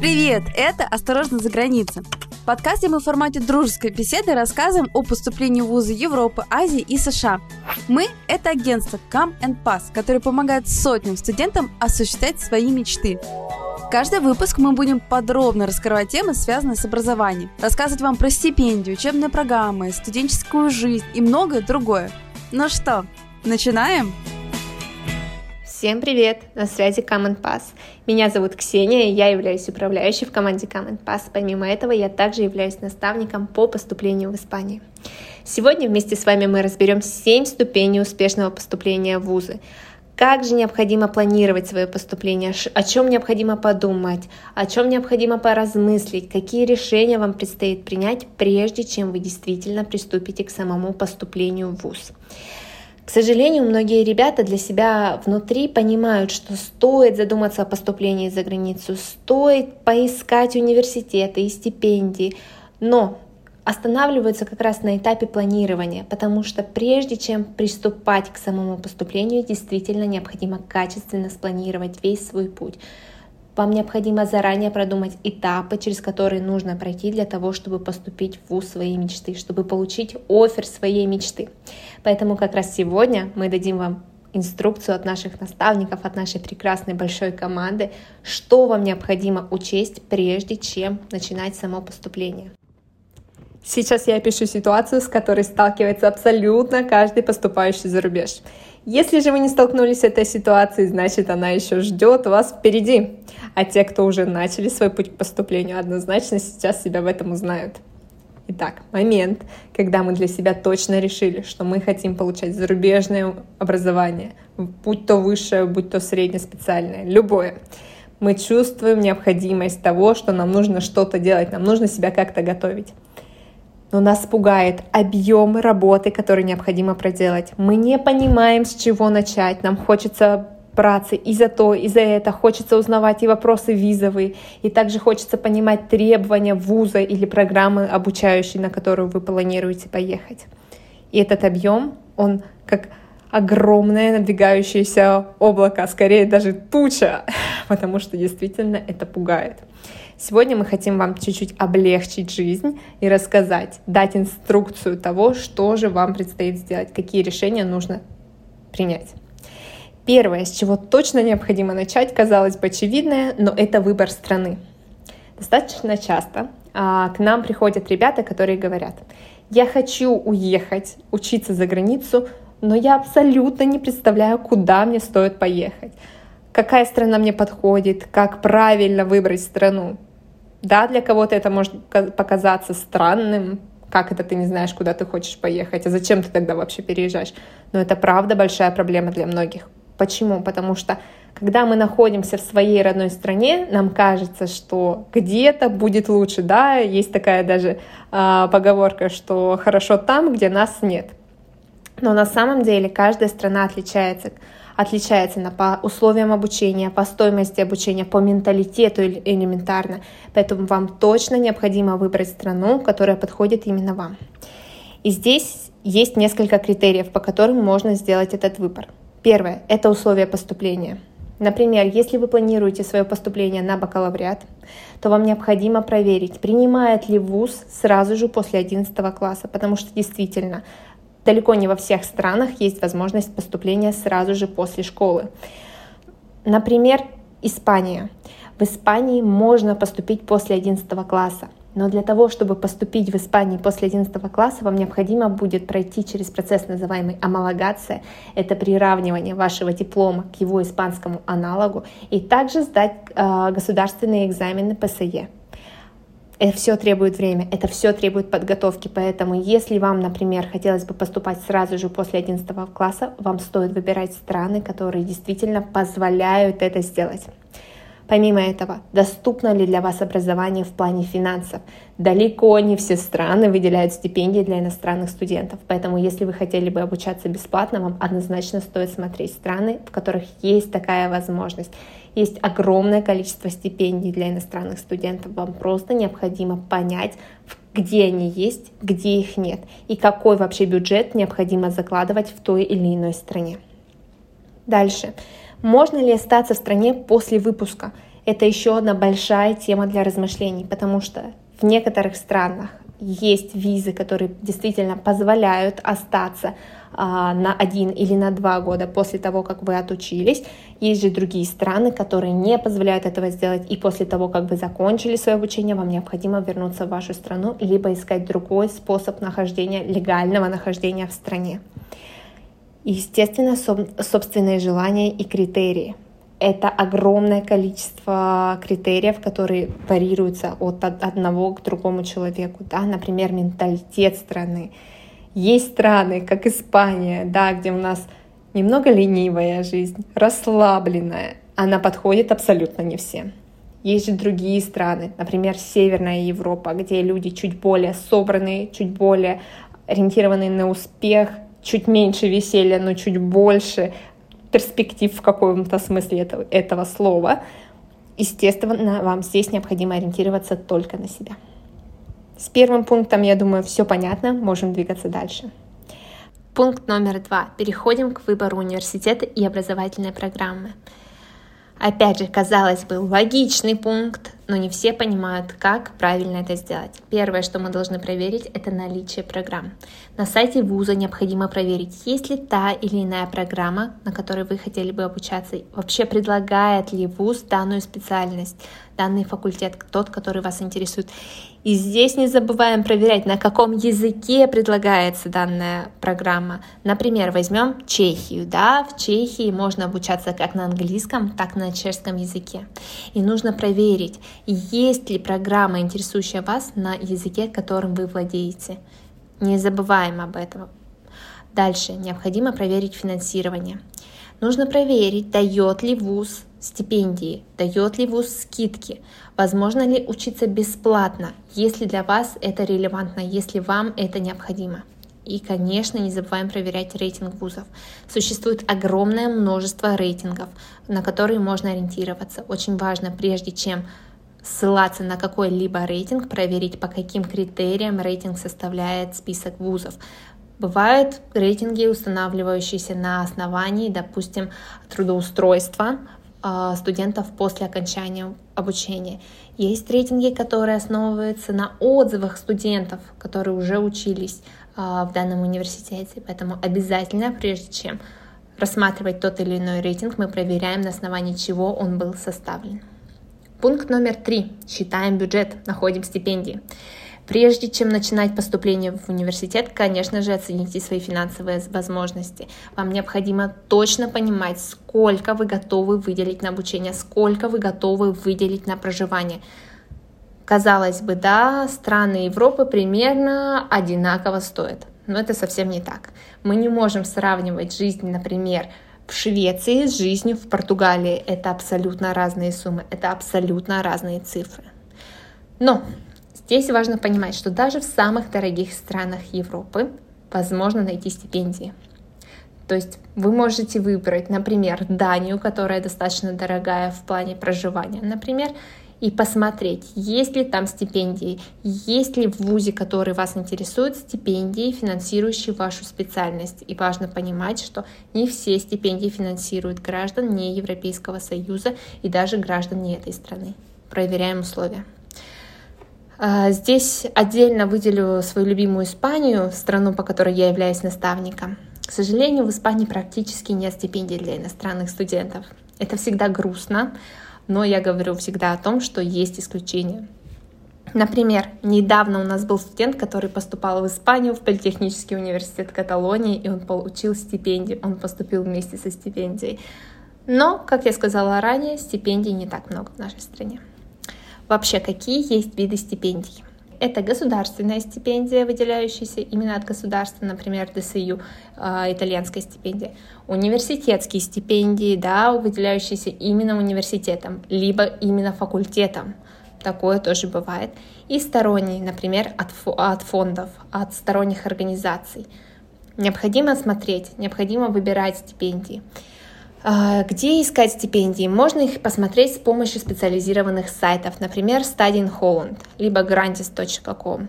Привет! Это «Осторожно, за границей». В подкасте мы в формате дружеской беседы рассказываем о поступлении в вузы Европы, Азии и США. Мы – это агентство Come&Pass, которое помогает сотням студентам осуществлять свои мечты. Каждый выпуск мы будем подробно раскрывать темы, связанные с образованием, рассказывать вам про стипендии, учебные программы, студенческую жизнь и многое другое. Ну что, начинаем? Всем привет! На связи Common&Pass. Меня зовут Ксения, я являюсь управляющей в команде Common&Pass. Помимо этого, я также являюсь наставником по поступлению в Испанию. Сегодня вместе с вами мы разберем 7 ступеней успешного поступления в вузы. Как же необходимо планировать свое поступление, о чем необходимо подумать, о чем необходимо поразмыслить, какие решения вам предстоит принять, прежде чем вы действительно приступите к самому поступлению в вуз. К сожалению, многие ребята для себя внутри понимают, что стоит задуматься о поступлении за границу, стоит поискать университеты и стипендии, но останавливаются как раз на этапе планирования, потому что прежде чем приступать к самому поступлению, действительно необходимо качественно спланировать весь свой путь. Вам необходимо заранее продумать этапы, через которые нужно пройти для того, чтобы поступить в вуз своей мечты, чтобы получить оффер своей мечты. Поэтому как раз сегодня мы дадим вам инструкцию от наших наставников, от нашей прекрасной большой команды, что вам необходимо учесть, прежде чем начинать само поступление. Сейчас я опишу ситуацию, с которой сталкивается абсолютно каждый поступающий за рубеж. Если же вы не столкнулись с этой ситуацией, значит, она еще ждет вас впереди. А те, кто уже начали свой путь к поступлению, однозначно сейчас себя в этом узнают. Итак, момент, когда мы для себя точно решили, что мы хотим получать зарубежное образование, будь то высшее, будь то среднеспециальное, любое. Мы чувствуем необходимость того, что нам нужно что-то делать, нам нужно себя как-то готовить. Но нас пугает объем работы, который необходимо проделать. Мы не понимаем, с чего начать. Нам хочется браться и за то, и за это. Хочется узнавать и вопросы визовые. И также хочется понимать требования вуза или программы обучающей, на которую вы планируете поехать. И этот объем, он как огромное надвигающееся облако, скорее даже туча, потому что действительно это пугает. Сегодня мы хотим вам чуть-чуть облегчить жизнь и рассказать, дать инструкцию того, что же вам предстоит сделать, какие решения нужно принять. Первое, с чего точно необходимо начать, казалось бы очевидное, но это выбор страны. Достаточно часто к нам приходят ребята, которые говорят: «Я хочу уехать, учиться за границу, но я абсолютно не представляю, куда мне стоит поехать. Какая страна мне подходит, как правильно выбрать страну?» Да, для кого-то это может показаться странным, как это ты не знаешь, куда ты хочешь поехать, а зачем ты тогда вообще переезжаешь? Но это правда большая проблема для многих. Почему? Потому что когда мы находимся в своей родной стране, нам кажется, что где-то будет лучше, да, есть такая даже поговорка, что хорошо там, где нас нет. Но на самом деле каждая страна отличается по условиям обучения, по стоимости обучения, по менталитету элементарно. Поэтому вам точно необходимо выбрать страну, которая подходит именно вам. И здесь есть несколько критериев, по которым можно сделать этот выбор. Первое – это условия поступления. Например, если вы планируете свое поступление на бакалавриат, то вам необходимо проверить, принимает ли вуз сразу же после 11 класса, потому что действительно далеко не во всех странах есть возможность поступления сразу же после школы. Например, Испания. В Испании можно поступить после 11 класса, но для того, чтобы поступить в Испанию после 11 класса, вам необходимо будет пройти через процесс, называемый «амалогация». Это приравнивание вашего диплома к его испанскому аналогу и также сдать государственные экзамены PCE. Это все требует время, это все требует подготовки, поэтому если вам, например, хотелось бы поступать сразу же после 11 класса, вам стоит выбирать страны, которые действительно позволяют это сделать. Помимо этого, доступно ли для вас образование в плане финансов? Далеко не все страны выделяют стипендии для иностранных студентов, поэтому если вы хотели бы обучаться бесплатно, вам однозначно стоит смотреть страны, в которых есть такая возможность. Есть огромное количество стипендий для иностранных студентов, вам просто необходимо понять, где они есть, где их нет, и какой вообще бюджет необходимо закладывать в той или иной стране. Дальше. Можно ли остаться в стране после выпуска? это еще одна большая тема для размышлений, потому что в некоторых странах есть визы, которые действительно позволяют остаться на 1 или на 2 года после того, как вы отучились. Есть же другие страны, которые не позволяют этого сделать, и после того, как вы закончили свое обучение, вам необходимо вернуться в вашу страну, либо искать другой способ нахождения, легального нахождения в стране. Естественно, собственные желания и критерии. Это огромное количество критериев, которые варьируются от одного к другому человеку. Да? Например, менталитет страны. Есть страны, как Испания, да, где у нас немного ленивая жизнь, расслабленная. Она подходит абсолютно не всем. Есть же другие страны, например, Северная Европа, где люди чуть более собранные, чуть более ориентированные на успех, чуть меньше веселья, но чуть больше перспектив в каком-то смысле этого слова. Естественно, вам здесь необходимо ориентироваться только на себя. С первым пунктом, я думаю, все понятно, можем двигаться дальше. Пункт номер 2. Переходим к выбору университета и образовательной программы. Опять же, казалось бы, логичный пункт, но не все понимают, как правильно это сделать. Первое, что мы должны проверить, это наличие программ. На сайте вуза необходимо проверить, есть ли та или иная программа, на которой вы хотели бы обучаться. Вообще, предлагает ли вуз данную специальность, данный факультет, тот, который вас интересует. И здесь не забываем проверять, на каком языке предлагается данная программа. Например, возьмем Чехию. Да? В Чехии можно обучаться как на английском, так и на чешском языке. И нужно проверить, есть ли программа, интересующая вас на языке, которым вы владеете. Не забываем об этом. Дальше необходимо проверить финансирование. Нужно проверить, дает ли вуз стипендии, дает ли вуз скидки, возможно ли учиться бесплатно, если для вас это релевантно, если вам это необходимо. И, конечно, не забываем проверять рейтинг вузов. Существует огромное множество рейтингов, на которые можно ориентироваться. Очень важно, прежде чем ссылаться на какой-либо рейтинг, проверить, по каким критериям рейтинг составляет список вузов. Бывают рейтинги, устанавливающиеся на основании, допустим, трудоустройства студентов после окончания обучения. Есть рейтинги, которые основываются на отзывах студентов, которые уже учились в данном университете. Поэтому обязательно, прежде чем рассматривать тот или иной рейтинг, мы проверяем, на основании чего он был составлен. Пункт номер 3. Считаем бюджет, находим стипендии. Прежде чем начинать поступление в университет, конечно же, оцените свои финансовые возможности. Вам необходимо точно понимать, сколько вы готовы выделить на обучение, сколько вы готовы выделить на проживание. Казалось бы, да, страны Европы примерно одинаково стоят, но это совсем не так. Мы не можем сравнивать жизнь, например, в Швеции с жизнью в Португалии. Это абсолютно разные суммы, это абсолютно разные цифры. Но здесь важно понимать, что даже в самых дорогих странах Европы возможно найти стипендии. То есть вы можете выбрать, например, Данию, которая достаточно дорогая в плане проживания, например, и посмотреть, есть ли там стипендии, есть ли в вузе, который вас интересует, стипендии, финансирующие вашу специальность. И важно понимать, что не все стипендии финансируют граждан не Европейского Союза и даже граждан не этой страны. Проверяем условия. Здесь отдельно выделю свою любимую Испанию, страну, по которой я являюсь наставником. К сожалению, в Испании практически нет стипендий для иностранных студентов. Это всегда грустно, но я говорю всегда о том, что есть исключения. Например, недавно у нас был студент, который поступал в Испанию, в Политехнический университет Каталонии, и он получил стипендию, он поступил вместе со стипендией. Но, как я сказала ранее, стипендий не так много в нашей стране. Вообще, какие есть виды стипендий? Это государственная стипендия, выделяющаяся именно от государства, например, DSU, итальянская стипендия. Университетские стипендии, да, выделяющиеся именно университетом, либо именно факультетом. Такое тоже бывает. И сторонние, например, от фондов, от сторонних организаций. Необходимо смотреть, необходимо выбирать стипендии. Где искать стипендии? Можно их посмотреть с помощью специализированных сайтов, например, Study in Holland, либо Grants.com.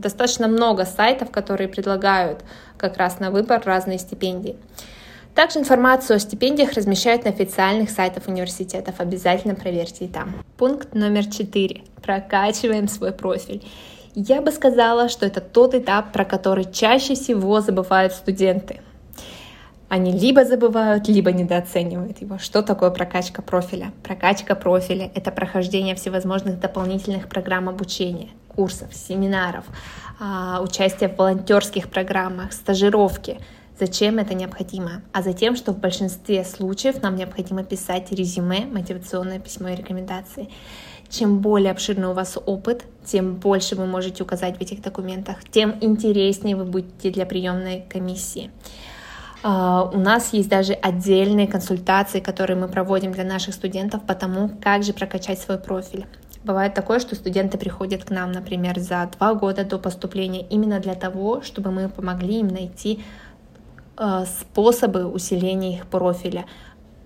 Достаточно много сайтов, которые предлагают как раз на выбор разные стипендии. Также информацию о стипендиях размещают на официальных сайтах университетов. Обязательно проверьте и там. Пункт номер 4. Прокачиваем свой профиль. Я бы сказала, что это тот этап, про который чаще всего забывают студенты. Они либо забывают, либо недооценивают его. Что такое прокачка профиля? Прокачка профиля — это прохождение всевозможных дополнительных программ обучения, курсов, семинаров, участие в волонтерских программах, стажировки. Зачем это необходимо? А затем, что в большинстве случаев нам необходимо писать резюме, мотивационное письмо и рекомендации. Чем более обширный у вас опыт, тем больше вы можете указать в этих документах, тем интереснее вы будете для приемной комиссии. У нас есть даже отдельные консультации, которые мы проводим для наших студентов по тому, как же прокачать свой профиль. Бывает такое, что студенты приходят к нам, например, за 2 года до поступления именно для того, чтобы мы помогли им найти способы усиления их профиля,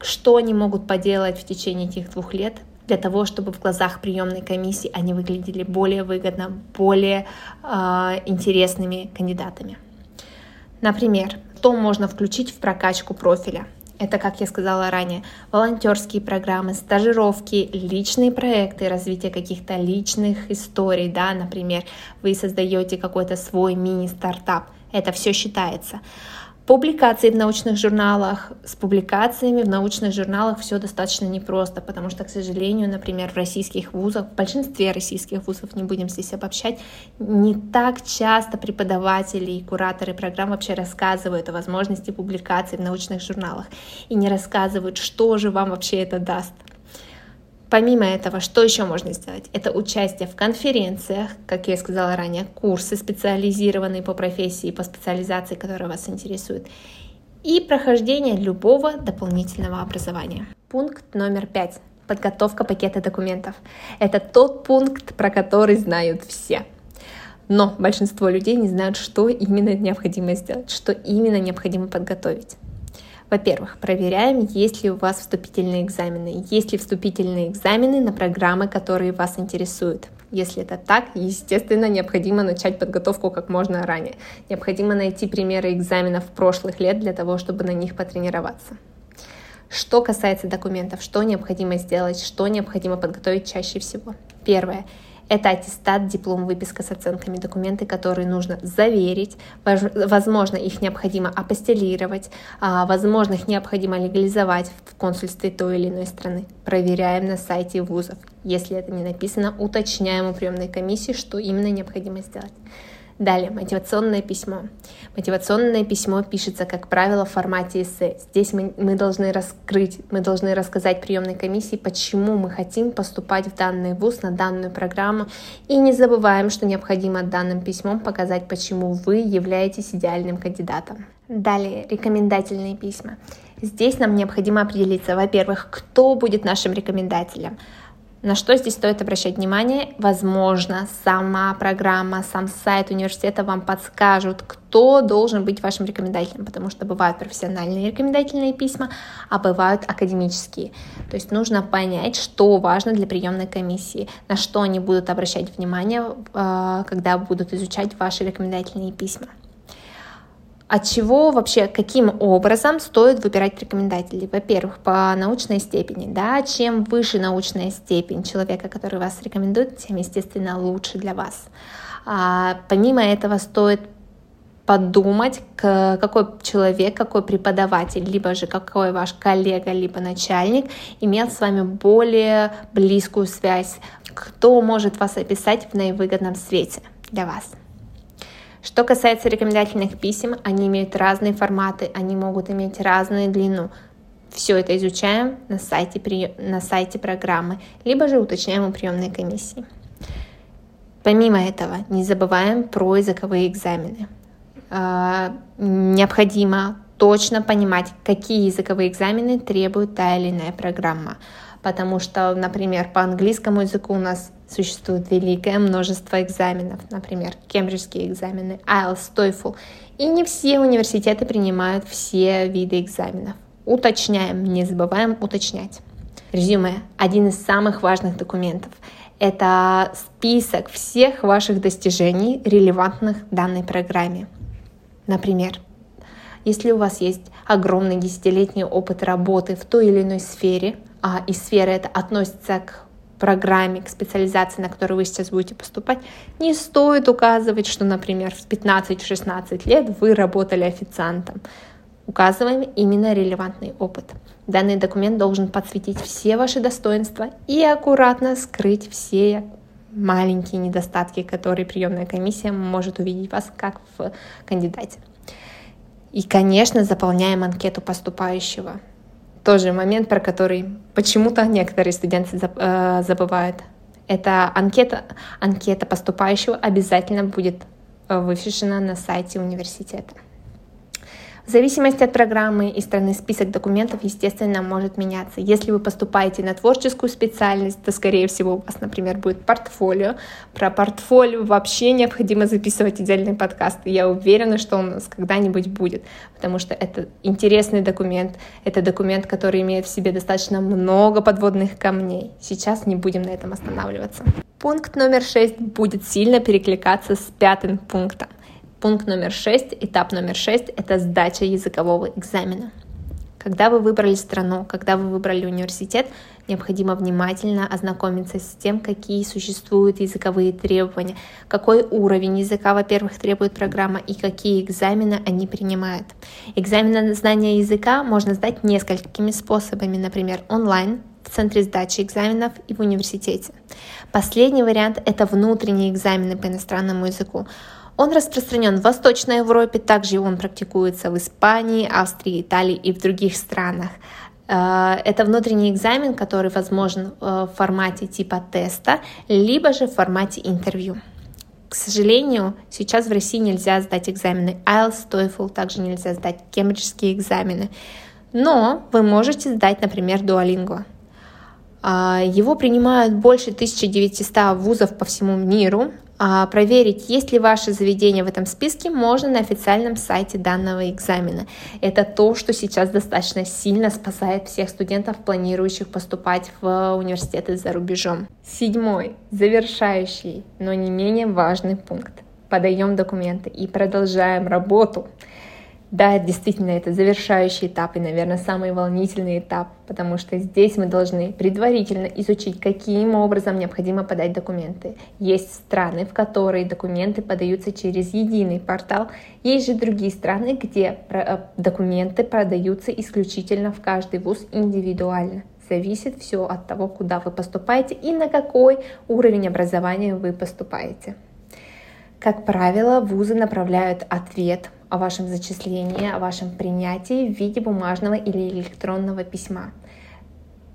что они могут поделать в течение этих 2 лет для того, чтобы в глазах приемной комиссии они выглядели более выгодно, более интересными кандидатами. Например, что можно включить в прокачку профиля? Это, как я сказала ранее, волонтерские программы, стажировки, личные проекты, развитие каких-то личных историй, да, например, вы создаете какой-то свой мини-стартап, это все считается. Публикации в научных журналах. С публикациями в научных журналах все достаточно непросто, потому что, к сожалению, например, в российских вузах, в большинстве российских вузов, не будем здесь обобщать, не так часто преподаватели и кураторы программ вообще рассказывают о возможности публикаций в научных журналах и не рассказывают, что же вам вообще это даст. Помимо этого, что еще можно сделать? Это участие в конференциях, как я сказала ранее, курсы специализированные по профессии, по специализации, которые вас интересуют, и прохождение любого дополнительного образования. Пункт номер 5. Подготовка пакета документов. Это тот пункт, про который знают все. Но большинство людей не знают, что именно необходимо сделать, что именно необходимо подготовить. Во-первых, проверяем, есть ли у вас вступительные экзамены. Есть ли вступительные экзамены на программы, которые вас интересуют? Если это так, естественно, необходимо начать подготовку как можно ранее. Необходимо найти примеры экзаменов прошлых лет для того, чтобы на них потренироваться. Что касается документов, что необходимо сделать, что необходимо подготовить чаще всего? Первое. Это аттестат, диплом, выписка с оценками, документы, которые нужно заверить, возможно, их необходимо апостилировать, возможно, их необходимо легализовать в консульстве той или иной страны. Проверяем на сайте вузов. Если это не написано, уточняем у приемной комиссии, что именно необходимо сделать. Далее, мотивационное письмо. Мотивационное письмо пишется, как правило, в формате эссе. Здесь мы должны рассказать приемной комиссии, почему мы хотим поступать в данный вуз, на данную программу. И не забываем, что необходимо данным письмом показать, почему вы являетесь идеальным кандидатом. Далее, рекомендательные письма. Здесь нам необходимо определиться, во-первых, кто будет нашим рекомендателем. На что здесь стоит обращать внимание? Возможно, сама программа, сам сайт университета вам подскажут, кто должен быть вашим рекомендателем, потому что бывают профессиональные рекомендательные письма, а бывают академические. То есть нужно понять, что важно для приемной комиссии, на что они будут обращать внимание, когда будут изучать ваши рекомендательные письма. От чего вообще, каким образом стоит выбирать рекомендателей? Во-первых, по научной степени. Да? Чем выше научная степень человека, который вас рекомендует, тем, естественно, лучше для вас. Помимо этого, стоит подумать, какой человек, какой преподаватель, либо же какой ваш коллега, либо начальник имел с вами более близкую связь, кто может вас описать в наивыгодном свете для вас. Что касается рекомендательных писем, они имеют разные форматы, они могут иметь разную длину. Все это изучаем на сайте программы, либо же уточняем у приемной комиссии. Помимо этого, не забываем про языковые экзамены. Необходимо точно понимать, какие языковые экзамены требует та или иная программа. Потому что, например, по английскому языку у нас существует великое множество экзаменов, например, кембриджские экзамены, IELTS, TOEFL, и не все университеты принимают все виды экзаменов. Уточняем, не забываем уточнять. Резюме – один из самых важных документов. Это список всех ваших достижений, релевантных данной программе. Например, Если у вас есть огромный десятилетний опыт работы в той или иной сфере, и сфера это относится к программе, к специализации, на которую вы сейчас будете поступать, не стоит указывать, что, например, в 15-16 лет вы работали официантом. Указываем именно релевантный опыт. Данный документ должен подсветить все ваши достоинства и аккуратно скрыть все маленькие недостатки, которые приемная комиссия может увидеть вас как в кандидате. И, конечно, заполняем анкету поступающего. Тоже момент, про который почему-то некоторые студенты забывают. Эта анкета поступающего обязательно будет выфишена на сайте университета. В зависимости от программы и страны список документов, естественно, может меняться. Если вы поступаете на творческую специальность, то, скорее всего, у вас, например, будет портфолио. Про портфолио вообще необходимо записывать отдельный подкаст. Я уверена, что он у нас когда-нибудь будет, потому что это интересный документ. Это документ, который имеет в себе достаточно много подводных камней. Сейчас не будем на этом останавливаться. Пункт номер 6 будет сильно перекликаться с 5-м пунктом. Пункт номер 6, этап номер 6 – это сдача языкового экзамена. Когда вы выбрали страну, когда вы выбрали университет, необходимо внимательно ознакомиться с тем, какие существуют языковые требования, какой уровень языка, во-первых, требует программа и какие экзамены они принимают. Экзамены на знание языка можно сдать несколькими способами, например, онлайн, в центре сдачи экзаменов и в университете. Последний вариант – это внутренние экзамены по иностранному языку. Он распространен в Восточной Европе, также он практикуется в Испании, Австрии, Италии и в других странах. Это внутренний экзамен, который возможен в формате типа теста, либо же в формате интервью. К сожалению, сейчас в России нельзя сдать экзамены IELTS, TOEFL, также нельзя сдать кембриджские экзамены. Но вы можете сдать, например, Duolingo. Его принимают больше 1900 вузов по всему миру. Проверить, есть ли ваше заведение в этом списке, можно на официальном сайте данного экзамена. Это то, что сейчас достаточно сильно спасает всех студентов, планирующих поступать в университеты за рубежом. 7, завершающий, но не менее важный пункт. Подаем документы и продолжаем работу. Да, действительно, это завершающий этап и, наверное, самый волнительный этап, потому что здесь мы должны предварительно изучить, каким образом необходимо подать документы. Есть страны, в которые документы подаются через единый портал, есть же другие страны, где документы продаются исключительно в каждый вуз индивидуально. Зависит все от того, куда вы поступаете и на какой уровень образования вы поступаете. Как правило, вузы направляют ответ о вашем зачислении, о вашем принятии в виде бумажного или электронного письма.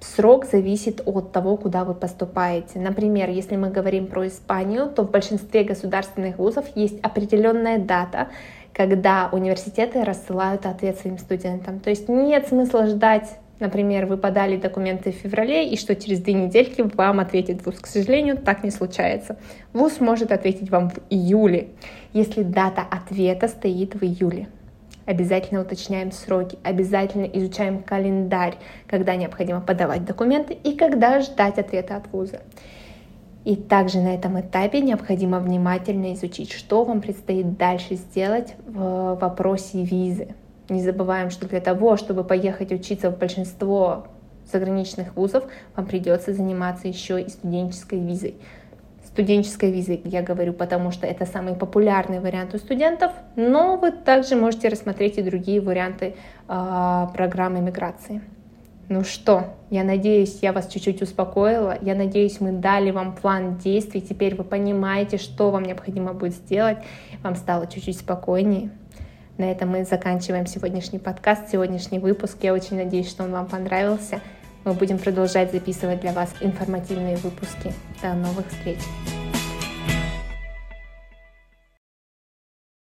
Срок зависит от того, куда вы поступаете. Например, если мы говорим про Испанию, то в большинстве государственных вузов есть определенная дата, когда университеты рассылают ответ своим студентам. То есть нет смысла ждать, например, вы подали документы в феврале, и что через 2 недельки вам ответит вуз. К сожалению, так не случается. Вуз может ответить вам в июле. Если дата ответа стоит в июле, обязательно уточняем сроки, обязательно изучаем календарь, когда необходимо подавать документы и когда ждать ответа от вуза. И также на этом этапе необходимо внимательно изучить, что вам предстоит дальше сделать в вопросе визы. Не забываем, что для того, чтобы поехать учиться в большинство заграничных вузов, вам придется заниматься еще и студенческой визой. Студенческой визы, я говорю, потому что это самый популярный вариант у студентов, но вы также можете рассмотреть и другие варианты программы миграции. Ну что, я надеюсь, я вас чуть-чуть успокоила, я надеюсь, мы дали вам план действий, теперь вы понимаете, что вам необходимо будет сделать, вам стало чуть-чуть спокойнее. На этом мы заканчиваем сегодняшний подкаст, сегодняшний выпуск, я очень надеюсь, что он вам понравился. Мы будем продолжать записывать для вас информативные выпуски. До новых встреч!